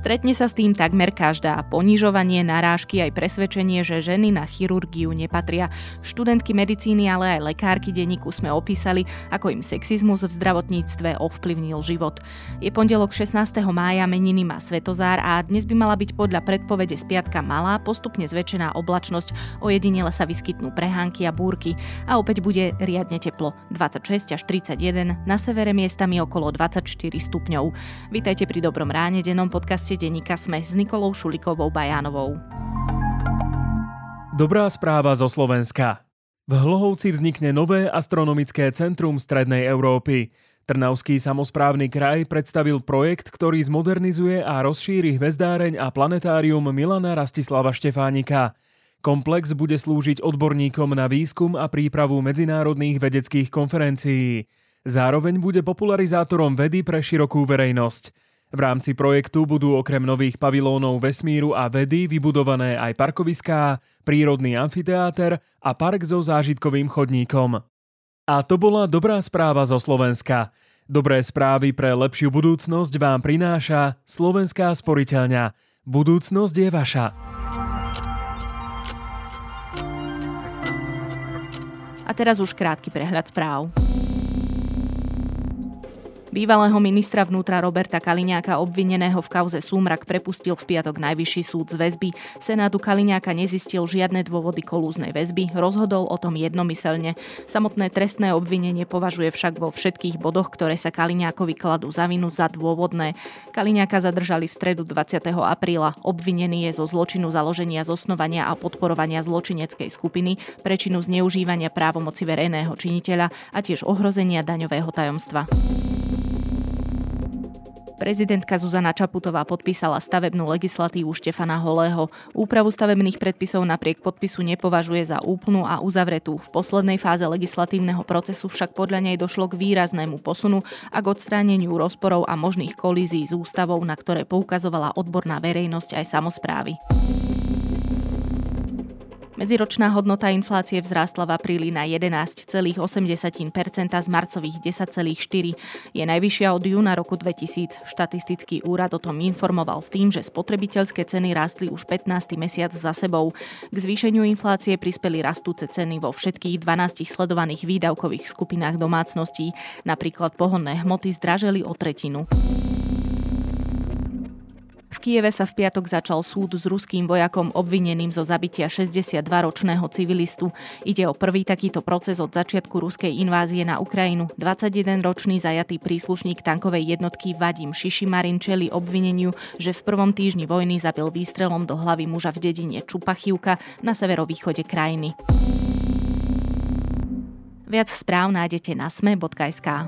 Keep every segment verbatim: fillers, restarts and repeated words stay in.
Stretne sa s tým takmer každá. Ponižovanie, narážky aj presvedčenie, že ženy na chirurgiu nepatria. Študentky medicíny, ale aj lekárky denníku Sme opísali, ako im sexizmus v zdravotníctve ovplyvnil život. Je pondelok šestnásteho mája, meniny má Svetozár a dnes by mala byť podľa predpovede z piatka malá, postupne zväčšená oblačnosť, ojedinele sa vyskytnú prehánky a búrky a opäť bude riadne teplo. dvadsaťšesť až tridsaťjeden, na severe miestami okolo dvadsaťštyri stupňov. Vitajte pri Dobrom ráne, dennom podcaste denníka Sme s Nikolou Šulikovou Bajánovou. Dobrá správa zo Slovenska. V Hlohovci vznikne nové astronomické centrum Strednej Európy. Trnavský samosprávny kraj predstavil projekt, ktorý zmodernizuje a rozšíri hvezdáreň a planetárium Milana Rastislava Štefánika. Komplex bude slúžiť odborníkom na výskum a prípravu medzinárodných vedeckých konferencií. Zároveň bude popularizátorom vedy pre širokú verejnosť. V rámci projektu budú okrem nových pavilónov vesmíru a vedy vybudované aj parkoviská, prírodný amfiteáter a park so zážitkovým chodníkom. A to bola dobrá správa zo Slovenska. Dobré správy pre lepšiu budúcnosť vám prináša Slovenská sporiteľňa. Budúcnosť je vaša. A teraz už krátky prehľad správ. Bývalého ministra vnútra Roberta Kaliňáka, obvineného v kauze Súmrak, prepustil v piatok najvyšší súd z väzby. Senátu Kaliňáka nezistil žiadne dôvody kolúznej väzby, rozhodol o tom jednomyselne. Samotné trestné obvinenie považuje však vo všetkých bodoch, ktoré sa Kaliňákovi kladú za vinu, za dôvodné. Kaliňáka zadržali v stredu dvadsiateho apríla. Obvinený je zo zločinu založenia, zosnovania a podporovania zločineckej skupiny, prečinu zneužívania právomoci verejného činiteľa a tiež ohrozenia daňového tajomstva. Prezidentka Zuzana Čaputová podpísala stavebnú legislatívu Štefana Holého. Úpravu stavebných predpisov napriek podpisu nepovažuje za úplnú a uzavretú. V poslednej fáze legislatívneho procesu však podľa nej došlo k výraznému posunu a k odstráneniu rozporov a možných kolízií s ústavou, na ktoré poukazovala odborná verejnosť aj samosprávy. Medziročná hodnota inflácie vzrástla v apríli na jedenásť celá osem percent z marcových desať celá štyri percent. Je najvyššia od júna roku dvetisíc. Štatistický úrad o tom informoval s tým, že spotrebiteľské ceny rástli už pätnásty mesiac za sebou. K zvýšeniu inflácie prispeli rastúce ceny vo všetkých dvanástich sledovaných výdavkových skupinách domácností. Napríklad pohonné hmoty zdraželi o tretinu. V Kyjeve sa v piatok začal súd s ruským vojakom obvineným zo zabitia šesťdesiatdvaročného civilistu. Ide o prvý takýto proces od začiatku ruskej invázie na Ukrajinu. dvadsaťjedenročný zajatý príslušník tankovej jednotky Vadim Šišimarin čelí obvineniu, že v prvom týždni vojny zabil výstrelom do hlavy muža v dedine Čupachivka na severovýchode krajiny. Viac správ nájdete na sme bodka es ká.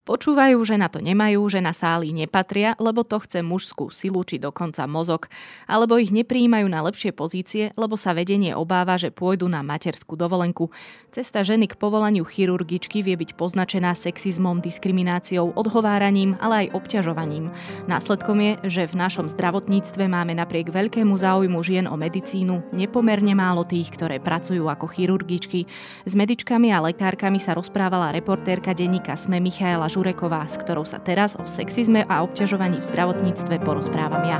Počúvajú, že na to nemajú, že na sály nepatria, lebo to chce mužskú silu či dokonca mozog. Alebo ich neprijímajú na lepšie pozície, lebo sa vedenie obáva, že pôjdu na materskú dovolenku. Cesta ženy k povolaniu chirurgičky vie byť poznačená sexizmom, diskrimináciou, odhováraním, ale aj obťažovaním. Následkom je, že v našom zdravotníctve máme napriek veľkému záujmu žien o medicínu nepomerne málo tých, ktoré pracujú ako chirurgičky. S medičkami a lekárkami sa rozprávala reportérka denníka Sme Michaela Žureková, s ktorou sa teraz o sexizme a obťažovaní v zdravotníctve porozprávam ja.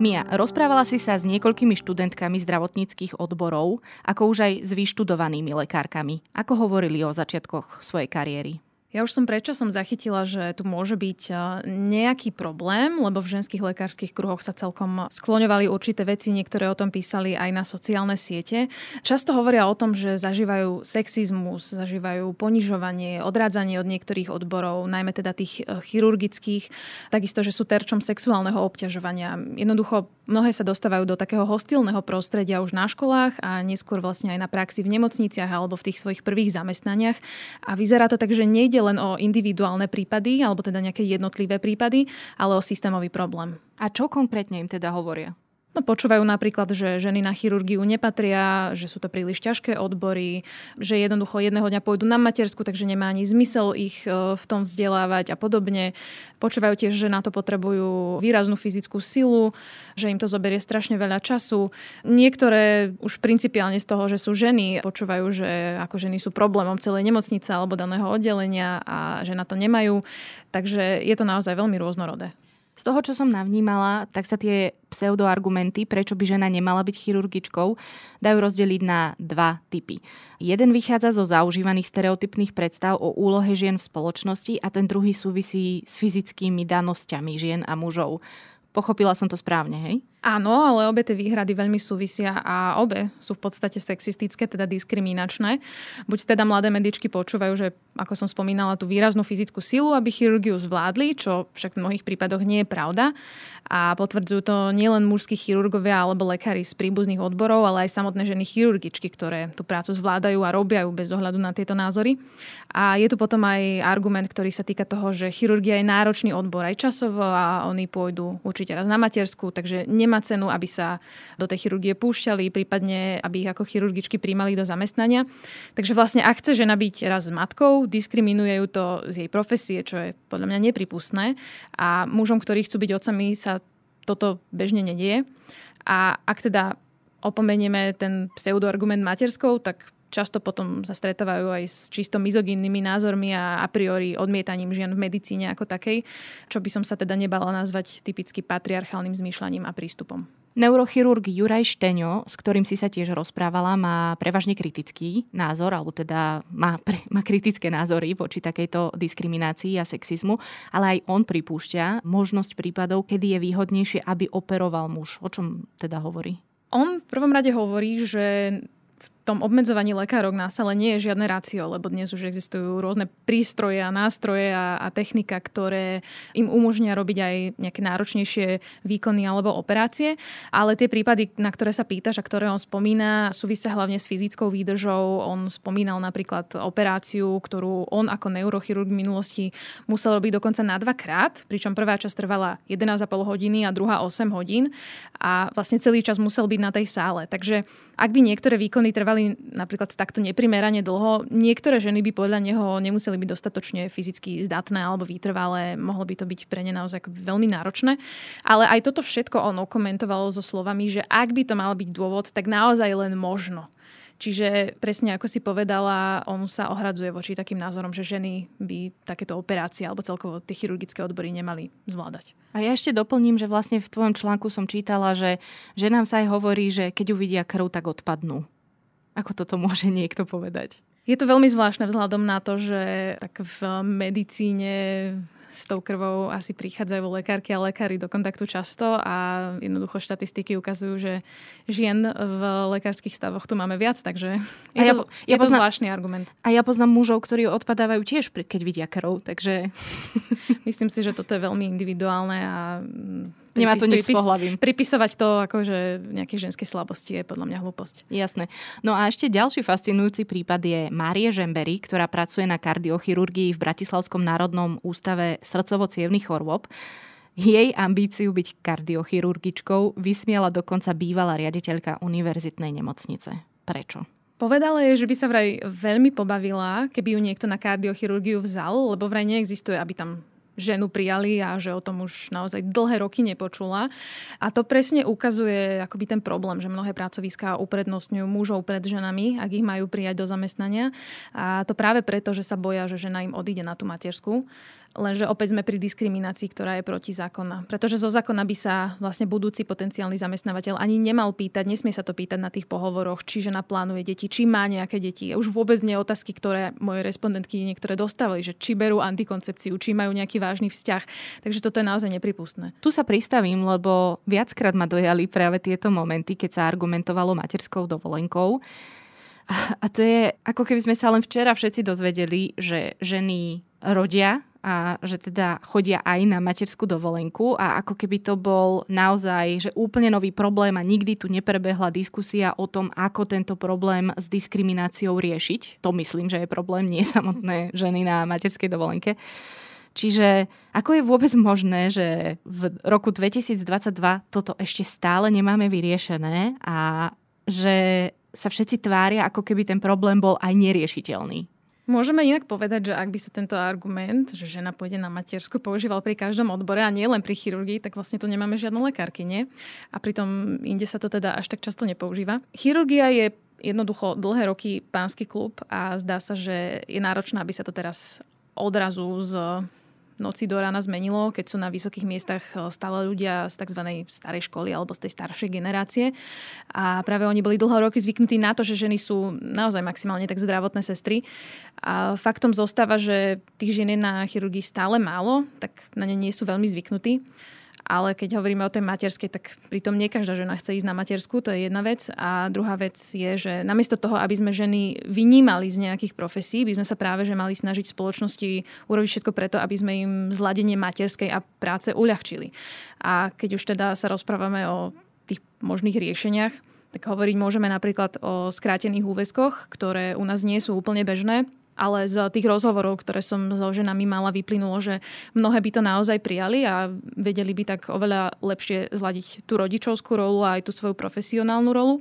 Mia, rozprávala si sa s niekoľkými študentkami zdravotníckych odborov, ako už aj s vyštudovanými lekárkami. Ako hovorili o začiatkoch svojej kariéry? Ja už som predčasom zachytila, že tu môže byť nejaký problém, lebo v ženských lekárskych kruhoch sa celkom skloňovali určité veci, niektoré o tom písali aj na sociálne siete. Často hovoria o tom, že zažívajú sexizmus, zažívajú ponižovanie, odrádzanie od niektorých odborov, najmä teda tých chirurgických, takisto, že sú terčom sexuálneho obťažovania. Jednoducho, mnohé sa dostávajú do takého hostilného prostredia už na školách a neskôr vlastne aj na praxi v nemocniciach alebo v tých svojich prvých zamestnaniach. A vyzerá to tak, že nejde len o individuálne prípady, alebo teda nejaké jednotlivé prípady, ale o systémový problém. A čo konkrétne im teda hovoria? No počúvajú napríklad, že ženy na chirurgiu nepatria, že sú to príliš ťažké odbory, že jednoducho jedného dňa pôjdu na matersku, takže nemá ani zmysel ich v tom vzdelávať a podobne. Počúvajú tiež, že na to potrebujú výraznú fyzickú silu, že im to zoberie strašne veľa času. Niektoré už principiálne z toho, že sú ženy, počúvajú, že ako ženy sú problémom celej nemocnice alebo daného oddelenia a že na to nemajú. Takže je to naozaj veľmi rôznorodé. Z toho, čo som navnímala, tak sa tie pseudoargumenty, prečo by žena nemala byť chirurgičkou, dajú rozdeliť na dva typy. Jeden vychádza zo zaužívaných stereotypných predstav o úlohe žien v spoločnosti a ten druhý súvisí s fyzickými danosťami žien a mužov. Pochopila som to správne, hej? Áno, ale obe tie výhrady veľmi súvisia a obe sú v podstate sexistické, teda diskriminačné. Buď teda mladé medičky počúvajú, že, ako som spomínala, tú výraznú fyzickú silu, aby chirurgiu zvládli, čo však v mnohých prípadoch nie je pravda. A potvrdzujú to nielen mužskí chirurgovia alebo lekári z príbuzných odborov, ale aj samotné ženy chirurgičky, ktoré tú prácu zvládajú a robia ju bez ohľadu na tieto názory. A je tu potom aj argument, ktorý sa týka toho, že chirurgia je náročný odbor aj časovo a oni pôjdu určite raz na matersku, takže nemá cenu, aby sa do tej chirurgie púšťali, prípadne, aby ich ako chirurgičky príjmali do zamestnania. Takže vlastne, ak chce žena byť raz matkou, diskriminujú to z jej profesie, čo je podľa mňa nepripustné. A mužom, ktorí chcú byť otcami, sa toto bežne nedieje. A ak teda opomenieme ten pseudoargument materskou, tak často potom sa stretávajú aj s čisto mizogynnými názormi a a priori odmietaním žien v medicíne ako takej, čo by som sa teda nebala nazvať typicky patriarchálnym zmýšľaním a prístupom. Neurochirurg Juraj Šteňo, s ktorým si sa tiež rozprávala, má prevažne kritický názor, alebo teda má, pre, má kritické názory voči takejto diskriminácii a sexizmu, ale aj on pripúšťa možnosť prípadov, kedy je výhodnejšie, aby operoval muž. O čom teda hovorí? On v prvom rade hovorí, že v tom obmedzovaní lekárok na sale nie je žiadne rácio, lebo dnes už existujú rôzne prístroje a nástroje a, a technika, ktoré im umožnia robiť aj nejaké náročnejšie výkony alebo operácie. Ale tie prípady, na ktoré sa pýtaš a ktoré on spomína, súvisia hlavne s fyzickou výdržou. On spomínal napríklad operáciu, ktorú on ako neurochirurg v minulosti musel robiť dokonca na dvakrát, pričom prvá časť trvala jedenásť a pol hodiny a druhá osem hodín a vlastne celý čas musel byť na tej sále. Takže ak by niektoré výkony trvali napríklad takto neprimerane dlho, niektoré ženy by podľa neho nemuseli byť dostatočne fyzicky zdatné alebo vytrvalé, mohlo by to byť pre ne naozaj veľmi náročné. Ale aj toto všetko on komentovalo so slovami, že ak by to mal byť dôvod, tak naozaj len možno. Čiže presne ako si povedala, on sa ohradzuje voči takým názorom, že ženy by takéto operácie alebo celkovo tie chirurgické odbory nemali zvládať. A ja ešte doplním, že vlastne v tvojom článku som čítala, že ženám sa aj hovorí, že keď uvidia krv, tak odpadnú. Ako toto môže niekto povedať? Je to veľmi zvláštne vzhľadom na to, že tak v medicíne s tou krvou asi prichádzajú lekárky a lekári do kontaktu často a jednoducho štatistiky ukazujú, že žien v lekárskych stavoch tu máme viac, takže je, ja, to, ja je poznám, to zvláštny argument. A ja poznám mužov, ktorí odpadávajú tiež, keď vidia krv, takže myslím si, že toto je veľmi individuálne a nemá to nič s pohlavím. Pripisovať to akože nejaké ženské slabosti je podľa mňa hlúposť. Jasné. No a ešte ďalší fascinujúci prípad je Márie Žembery, ktorá pracuje na kardiochirurgii v Bratislavskom národnom ústave srdcovo-cievnych chorôb. Jej ambíciu byť kardiochirurgičkou vysmiala dokonca bývalá riaditeľka univerzitnej nemocnice. Prečo? Povedala je, že by sa vraj veľmi pobavila, keby ju niekto na kardiochirurgiu vzal, lebo vraj neexistuje, aby tam ženu prijali a že o tom už naozaj dlhé roky nepočula. A to presne ukazuje akoby ten problém, že mnohé pracoviská uprednostňujú mužov pred ženami, ak ich majú prijať do zamestnania. A to práve preto, že sa boja, že žena im odíde na tú matersku. Lenže opäť sme pri diskriminácii, ktorá je proti zákona. Pretože zo zákona by sa vlastne budúci potenciálny zamestnávateľ ani nemal pýtať, nesmie sa to pýtať na tých pohovoroch, či žena plánuje deti, či má nejaké deti. Už vôbec nie otázky, ktoré moje respondentky niektoré dostávali, že či berú antikoncepciu, či majú nejaký vážny vzťah. Takže toto je naozaj nepripustné. Tu sa pristavím, lebo viackrát ma dojali práve tieto momenty, keď sa argumentovalo materskou dovolenkou. A to je, ako keby sme sa len včera všetci dozvedeli, že ženy rodia a že teda chodia aj na materskú dovolenku a ako keby to bol naozaj že úplne nový problém a nikdy tu neprebehla diskusia o tom, ako tento problém s diskrimináciou riešiť. To myslím, že je problém, nie samotné ženy na materskej dovolenke. Čiže ako je vôbec možné, že v roku dvetisícdvadsaťdva toto ešte stále nemáme vyriešené a že sa všetci tvária, ako keby ten problém bol aj neriešiteľný? Môžeme inak povedať, že ak by sa tento argument, že žena pôjde na matersku, používal pri každom odbore a nie len pri chirurgii, tak vlastne tu nemáme žiadne lekárky, nie? A pritom inde sa to teda až tak často nepoužíva. Chirurgia je jednoducho dlhé roky pánsky klub a zdá sa, že je náročná, aby sa to teraz odrazu z noci do rána zmenilo, keď sú na vysokých miestach stále ľudia z tzv. Starej školy alebo z tej staršej generácie. A práve oni boli dlho roky zvyknutí na to, že ženy sú naozaj maximálne tak zdravotné sestry. A faktom zostáva, že tých žien je na chirurgii stále málo, tak na ne nie sú veľmi zvyknutí. Ale keď hovoríme o tej materskej, tak pritom nie každá žena chce ísť na matersku, to je jedna vec. A druhá vec je, že namiesto toho, aby sme ženy vynímali z nejakých profesí, by sme sa práve že mali snažiť spoločnosti urobiť všetko preto, aby sme im zladenie materskej a práce uľahčili. A keď už teda sa rozprávame o tých možných riešeniach, tak hovoriť môžeme napríklad o skrátených úväzkoch, ktoré u nás nie sú úplne bežné. Ale z tých rozhovorov, ktoré som so ženami mala, vyplynulo, že mnohé by to naozaj prijali a vedeli by tak oveľa lepšie zladiť tú rodičovskú rolu a aj tú svoju profesionálnu rolu.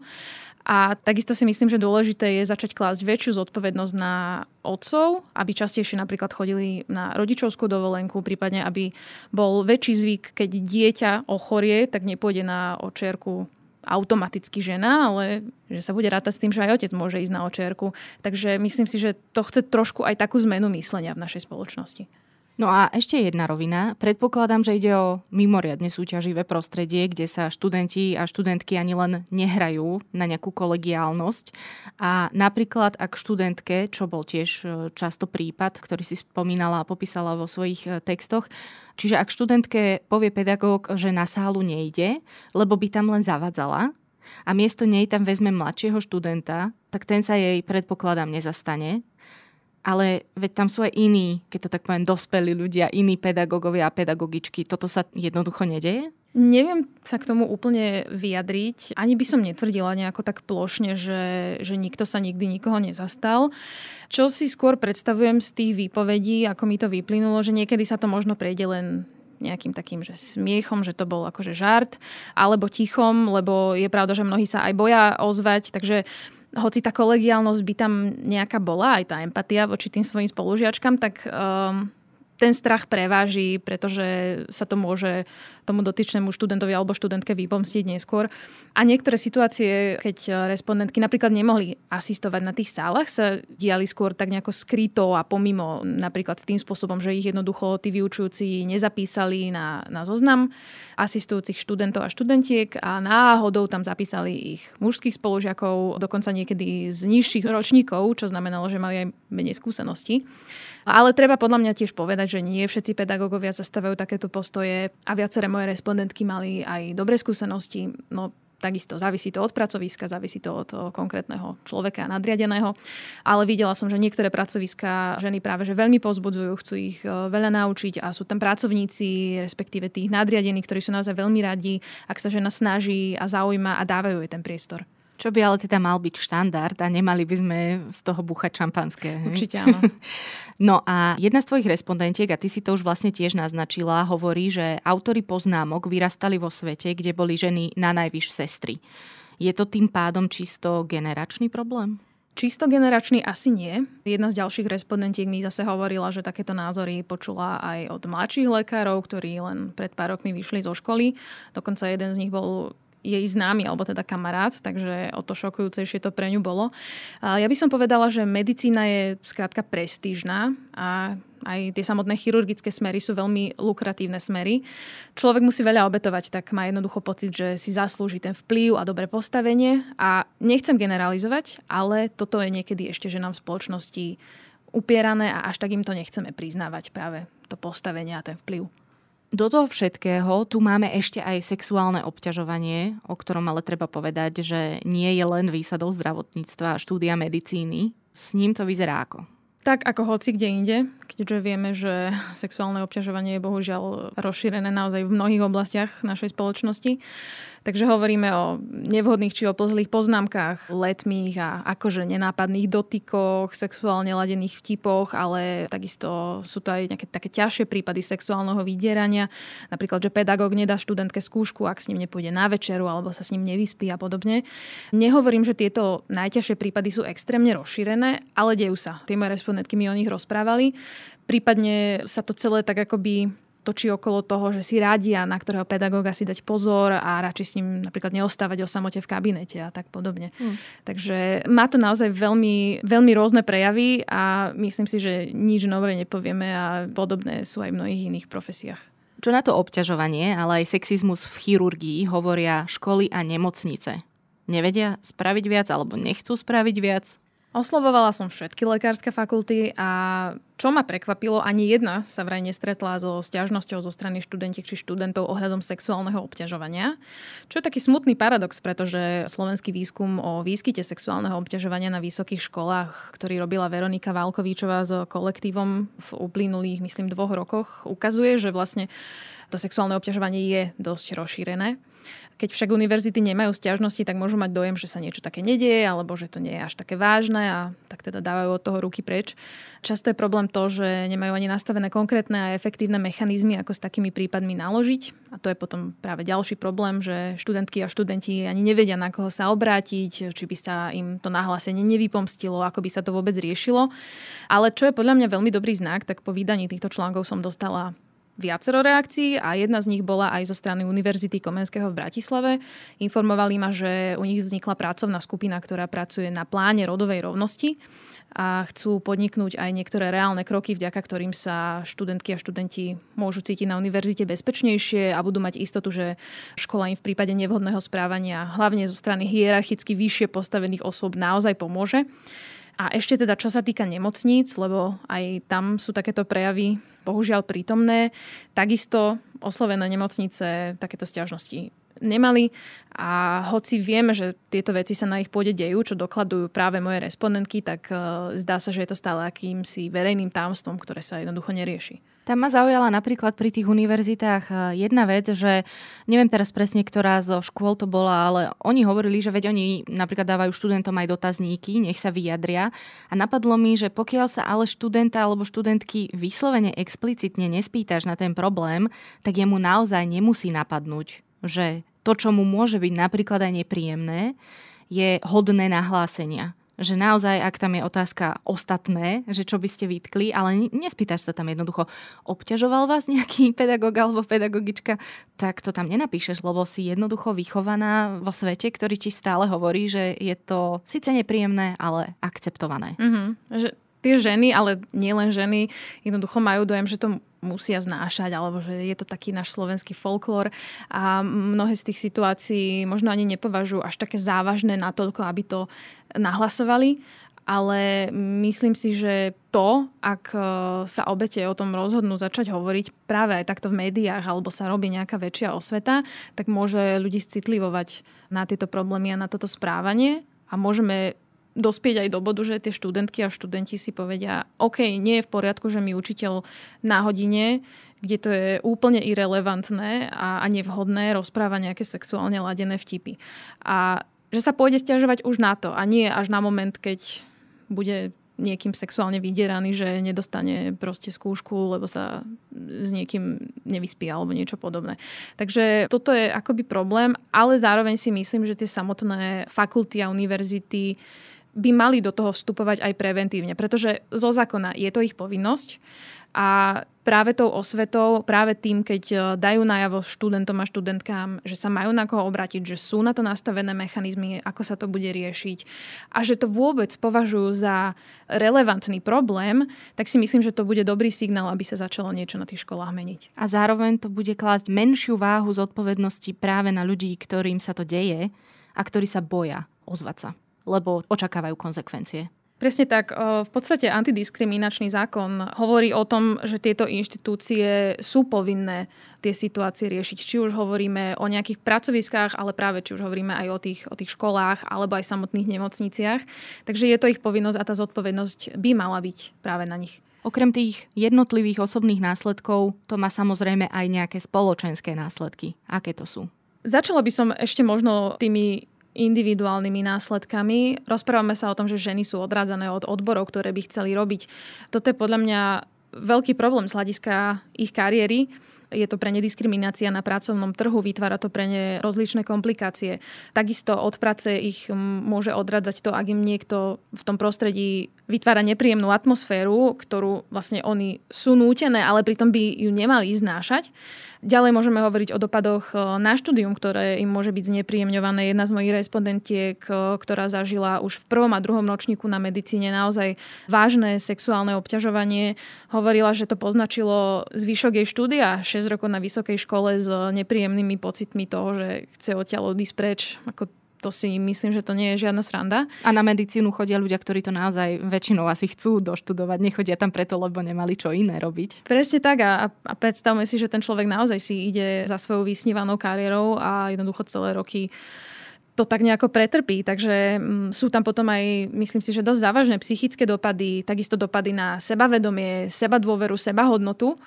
A takisto si myslím, že dôležité je začať klásť väčšiu zodpovednosť na otcov, aby častejšie napríklad chodili na rodičovskú dovolenku, prípadne aby bol väčší zvyk, keď dieťa ochorie, tak nepôjde na očiarku automaticky žena, ale že sa bude rátať s tým, že aj otec môže ísť na očiarku. Takže myslím si, že to chce trošku aj takú zmenu myslenia v našej spoločnosti. No a ešte jedna rovina. Predpokladám, že ide o mimoriadne súťaživé prostredie, kde sa študenti a študentky ani len nehrajú na nejakú kolegiálnosť. A napríklad, ak študentke, čo bol tiež často prípad, ktorý si spomínala a popísala vo svojich textoch, čiže ak študentke povie pedagóg, že na sálu nejde, lebo by tam len zavadzala a miesto nej tam vezme mladšieho študenta, tak ten sa jej, predpokladám, nezastane. Ale veď tam sú aj iní, keď to tak poviem, dospelí ľudia, iní pedagógovia a pedagogičky. Toto sa jednoducho nedeje? Neviem sa k tomu úplne vyjadriť. Ani by som netvrdila nejako tak plošne, že, že nikto sa nikdy nikoho nezastal. Čo si skôr predstavujem z tých výpovedí, ako mi to vyplynulo, že niekedy sa to možno prejde len nejakým takým, že smiechom, že to bol akože žart, alebo tichom, lebo je pravda, že mnohí sa aj boja ozvať, takže hoci tá kolegiálnosť by tam nejaká bola, aj tá empatia voči tým svojim spolužiačkam, tak um, ten strach preváži, pretože sa to môže tomu dotyčnému študentovi alebo študentke vypomstiť neskôr. A niektoré situácie, keď respondentky napríklad nemohli asistovať na tých sálach, sa diali skôr tak nejako skryto a pomimo, napríklad tým spôsobom, že ich jednoducho tí vyučujúci nezapísali na, na zoznam asistujúcich študentov a študentiek a náhodou tam zapísali ich mužských spolužiakov, dokonca niekedy z nižších ročníkov, čo znamenalo, že mali aj menej skúseností. Ale treba podľa mňa tiež povedať, že nie všetci pedagógovia zastávajú takéto postoje a viaceré moje respondentky mali aj dobré skúsenosti. No takisto závisí to od pracoviska, závisí to od konkrétneho človeka nadriadeného. Ale videla som, že niektoré pracoviska ženy práve že veľmi povzbudzujú, chcú ich veľa naučiť a sú tam pracovníci, respektíve tých nadriadených, ktorí sú naozaj veľmi radi, ak sa žena snaží a zaujíma a dávajú jej ten priestor. Čo by ale teda mal byť štandard a nemali by sme z toho búchať šampanské. Hej? Určite áno. No a jedna z tvojich respondentiek, a ty si to už vlastne tiež naznačila, hovorí, že autori poznámok vyrastali vo svete, kde boli ženy na najvyš sestry. Je to tým pádom čisto generačný problém? Čisto generačný asi nie. Jedna z ďalších respondentiek mi zase hovorila, že takéto názory počula aj od mladších lekárov, ktorí len pred pár rokmi vyšli zo školy. Dokonca jeden z nich bol jej známy, alebo teda kamarát, takže o to šokujúcejšie to pre ňu bolo. Ja by som povedala, že medicína je skrátka prestížna a aj tie samotné chirurgické smery sú veľmi lukratívne smery. Človek musí veľa obetovať, tak má jednoducho pocit, že si zaslúži ten vplyv a dobré postavenie. A nechcem generalizovať, ale toto je niekedy ešte, že nám v spoločnosti upierané a až tak im to nechceme priznávať, práve to postavenie a ten vplyv. Do toho všetkého tu máme ešte aj sexuálne obťažovanie, o ktorom ale treba povedať, že nie je len výsadou zdravotníctva a štúdia medicíny. S ním to vyzerá ako? Tak ako hoci kde inde, keďže vieme, že sexuálne obťažovanie je bohužiaľ rozšírené naozaj v mnohých oblastiach našej spoločnosti. Takže hovoríme o nevhodných či oplzlých poznámkach, letmých a akože nenápadných dotykoch, sexuálne ladených vtipoch, ale takisto sú to aj nejaké také ťažšie prípady sexuálneho vydierania. Napríklad, že pedagóg nedá študentke skúšku, ak s ním nepôjde na večeru alebo sa s ním nevyspí a podobne. Nehovorím, že tieto najťažšie prípady sú extrémne rozšírené, ale dejú sa. Tie moje respondentky mi o nich rozprávali. Prípadne sa to celé tak akoby točí okolo toho, že si radia, na ktorého pedagóga si dať pozor a radšej s ním napríklad neostávať o samote v kabinete a tak podobne. Mm. Takže má to naozaj veľmi, veľmi rôzne prejavy a myslím si, že nič nové nepovieme a podobné sú aj v mnohých iných profesiách. Čo na to obťažovanie, ale aj sexizmus v chirurgii hovoria školy a nemocnice? Nevedia spraviť viac alebo nechcú spraviť viac? Oslovovala som všetky lekárske fakulty a čo ma prekvapilo, ani jedna sa vraj nestretla so sťažnosťou zo strany študentiek či študentov ohľadom sexuálneho obťažovania. Čo je taký smutný paradox, pretože slovenský výskum o výskyte sexuálneho obťažovania na vysokých školách, ktorý robila Veronika Válkovičová s kolektívom v uplynulých, myslím, dvoch rokoch, ukazuje, že vlastne to sexuálne obťažovanie je dosť rozšírené. Keď však univerzity nemajú sťažnosti, tak môžu mať dojem, že sa niečo také nedieje alebo že to nie je až také vážne a tak teda dávajú od toho ruky preč. Často je problém to, že nemajú ani nastavené konkrétne a efektívne mechanizmy, ako s takými prípadmi naložiť. A to je potom práve ďalší problém, že študentky a študenti ani nevedia, na koho sa obrátiť, či by sa im to nahlásenie nevypomstilo, ako by sa to vôbec riešilo. Ale čo je podľa mňa veľmi dobrý znak, tak po vydaní týchto článkov som dostala viacero reakcií a jedna z nich bola aj zo strany Univerzity Komenského v Bratislave. Informovali ma, že u nich vznikla pracovná skupina, ktorá pracuje na pláne rodovej rovnosti a chcú podniknúť aj niektoré reálne kroky, vďaka ktorým sa študentky a študenti môžu cítiť na univerzite bezpečnejšie a budú mať istotu, že škola im v prípade nevhodného správania, hlavne zo strany hierarchicky vyššie postavených osôb, naozaj pomôže. A ešte teda, čo sa týka nemocníc, lebo aj tam sú takéto prejavy bohužiaľ prítomné, takisto oslovené nemocnice takéto sťažnosti nemali. A hoci vieme, že tieto veci sa na ich pôde dejú, čo dokladujú práve moje respondentky, tak zdá sa, že je to stále akýmsi verejným tajomstvom, ktoré sa jednoducho nerieši. Tam ma zaujala napríklad pri tých univerzitách jedna vec, že neviem teraz presne, ktorá zo škôl to bola, ale oni hovorili, že veď oni napríklad dávajú študentom aj dotazníky, nech sa vyjadria. A napadlo mi, že pokiaľ sa ale študenta alebo študentky vyslovene explicitne nespýtaš na ten problém, tak jemu naozaj nemusí napadnúť, že to, čo mu môže byť napríklad aj nepríjemné, je hodné nahlásenia. Že naozaj, ak tam je otázka ostatné, že čo by ste vytkli, ale nespýtaš sa tam jednoducho, obťažoval vás nejaký pedagóg alebo pedagogička, tak to tam nenapíšeš, lebo si jednoducho vychovaná vo svete, ktorý ti stále hovorí, že je to síce nepríjemné, ale akceptované. Mm-hmm. Že tie ženy, ale nielen ženy, jednoducho majú dojem, že to musia znášať, alebo že je to taký náš slovenský folklór a mnohé z tých situácií možno ani nepovažujú až také závažné natoľko, aby to nahlasovali, ale myslím si, že to, ak sa obete o tom rozhodnú začať hovoriť práve aj takto v médiách, alebo sa robí nejaká väčšia osveta, tak môže ľudí citlivovať na tieto problémy a na toto správanie a môžeme dospieť aj do bodu, že tie študentky a študenti si povedia, OK, nie je v poriadku, že mi učiteľ na hodine, kde to je úplne irelevantné a nevhodné, rozpráva nejaké sexuálne ladené vtipy. A že sa pôjde sťažovať už na to a nie až na moment, keď bude niekým sexuálne vydieraný, že nedostane proste skúšku, lebo sa s niekým nevyspí alebo niečo podobné. Takže toto je akoby problém, ale zároveň si myslím, že tie samotné fakulty a univerzity by mali do toho vstupovať aj preventívne, pretože zo zákona je to ich povinnosť a práve tou osvetou, práve tým, keď dajú najavo študentom a študentkám, že sa majú na koho obrátiť, že sú na to nastavené mechanizmy, ako sa to bude riešiť a že to vôbec považujú za relevantný problém, tak si myslím, že to bude dobrý signál, aby sa začalo niečo na tých školách meniť. A zároveň to bude klásť menšiu váhu zodpovednosti práve na ľudí, ktorým sa to deje a ktorí sa boja ozvať sa, lebo očakávajú konsekvencie. Presne tak. V podstate antidiskriminačný zákon hovorí o tom, že tieto inštitúcie sú povinné tie situácie riešiť. Či už hovoríme o nejakých pracoviskách, ale práve či už hovoríme aj o tých, o tých školách alebo aj samotných nemocniciach. Takže je to ich povinnosť a tá zodpovednosť by mala byť práve na nich. Okrem tých jednotlivých osobných následkov, to má samozrejme aj nejaké spoločenské následky. Aké to sú? Začala by som ešte možno tými individuálnymi následkami. Rozprávame sa o tom, že ženy sú odrádzané od odborov, ktoré by chceli robiť. Toto je podľa mňa veľký problém z hľadiska ich kariéry. Je to pre ne diskriminácia na pracovnom trhu, vytvára to pre ne rozličné komplikácie. Takisto od práce ich môže odradzať to, ak im niekto v tom prostredí vytvára nepríjemnú atmosféru, ktorú vlastne oni sú nútené, ale pritom by ju nemali znášať. Ďalej môžeme hovoriť o dopadoch na štúdium, ktoré im môže byť znepríjemňované. Jedna z mojich respondentiek, ktorá zažila už v prvom a druhom ročníku na medicíne naozaj vážne sexuálne obťažovanie, hovorila, že to poznačilo zvyšok jej štúdia, šesť rokov na vysokej škole s nepríjemnými pocitmi toho, že chce odtiaľ odísť preč. Ako to si myslím, že to nie je žiadna sranda. A na medicínu chodia ľudia, ktorí to naozaj väčšinou asi chcú doštudovať. Nechodia tam preto, lebo nemali čo iné robiť. Presne tak a, a predstavme si, že ten človek naozaj si ide za svojou vysnívanou kariérou a jednoducho celé roky to tak nejako pretrpí. Takže sú tam potom aj, myslím si, že dosť závažné psychické dopady, takisto dopady na sebavedomie, sebadôveru, sebahodnotu.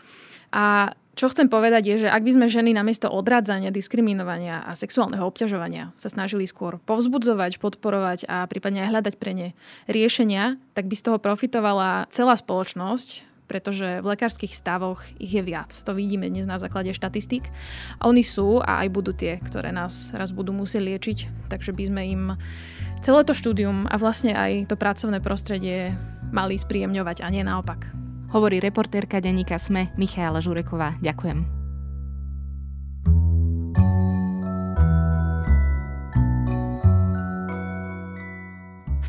A čo chcem povedať je, že ak by sme ženy namiesto odrádzania, diskriminovania a sexuálneho obťažovania sa snažili skôr povzbudzovať, podporovať a prípadne aj hľadať pre ne riešenia, tak by z toho profitovala celá spoločnosť, pretože v lekárskych stavoch ich je viac. To vidíme dnes na základe štatistík. A oni sú a aj budú tie, ktoré nás raz budú musieť liečiť, takže by sme im celé to štúdium a vlastne aj to pracovné prostredie mali spríjemňovať a nie naopak. Hovorí reportérka denníka SME Michaela Žureková. Ďakujem.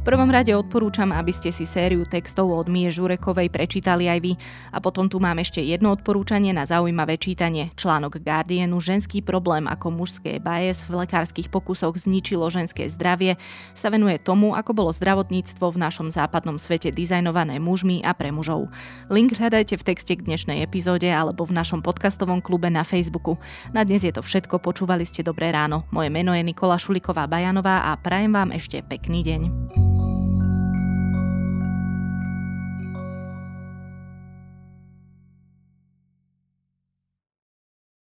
V prvom rade odporúčam, aby ste si sériu textov od Mie Žurekovej prečítali aj vy. A potom tu mám ešte jedno odporúčanie na zaujímavé čítanie. Článok Guardianu Ženský problém, ako mužské bias v lekárskych pokusoch zničilo ženské zdravie, sa venuje tomu, ako bolo zdravotníctvo v našom západnom svete dizajnované mužmi a pre mužov. Link hľadajte v texte k dnešnej epizóde alebo v našom podcastovom klube na Facebooku. Na dnes je to všetko, počúvali ste Dobré ráno. Moje meno je Nikola Šuliková-Bajanová a prajem vám ešte pekný deň.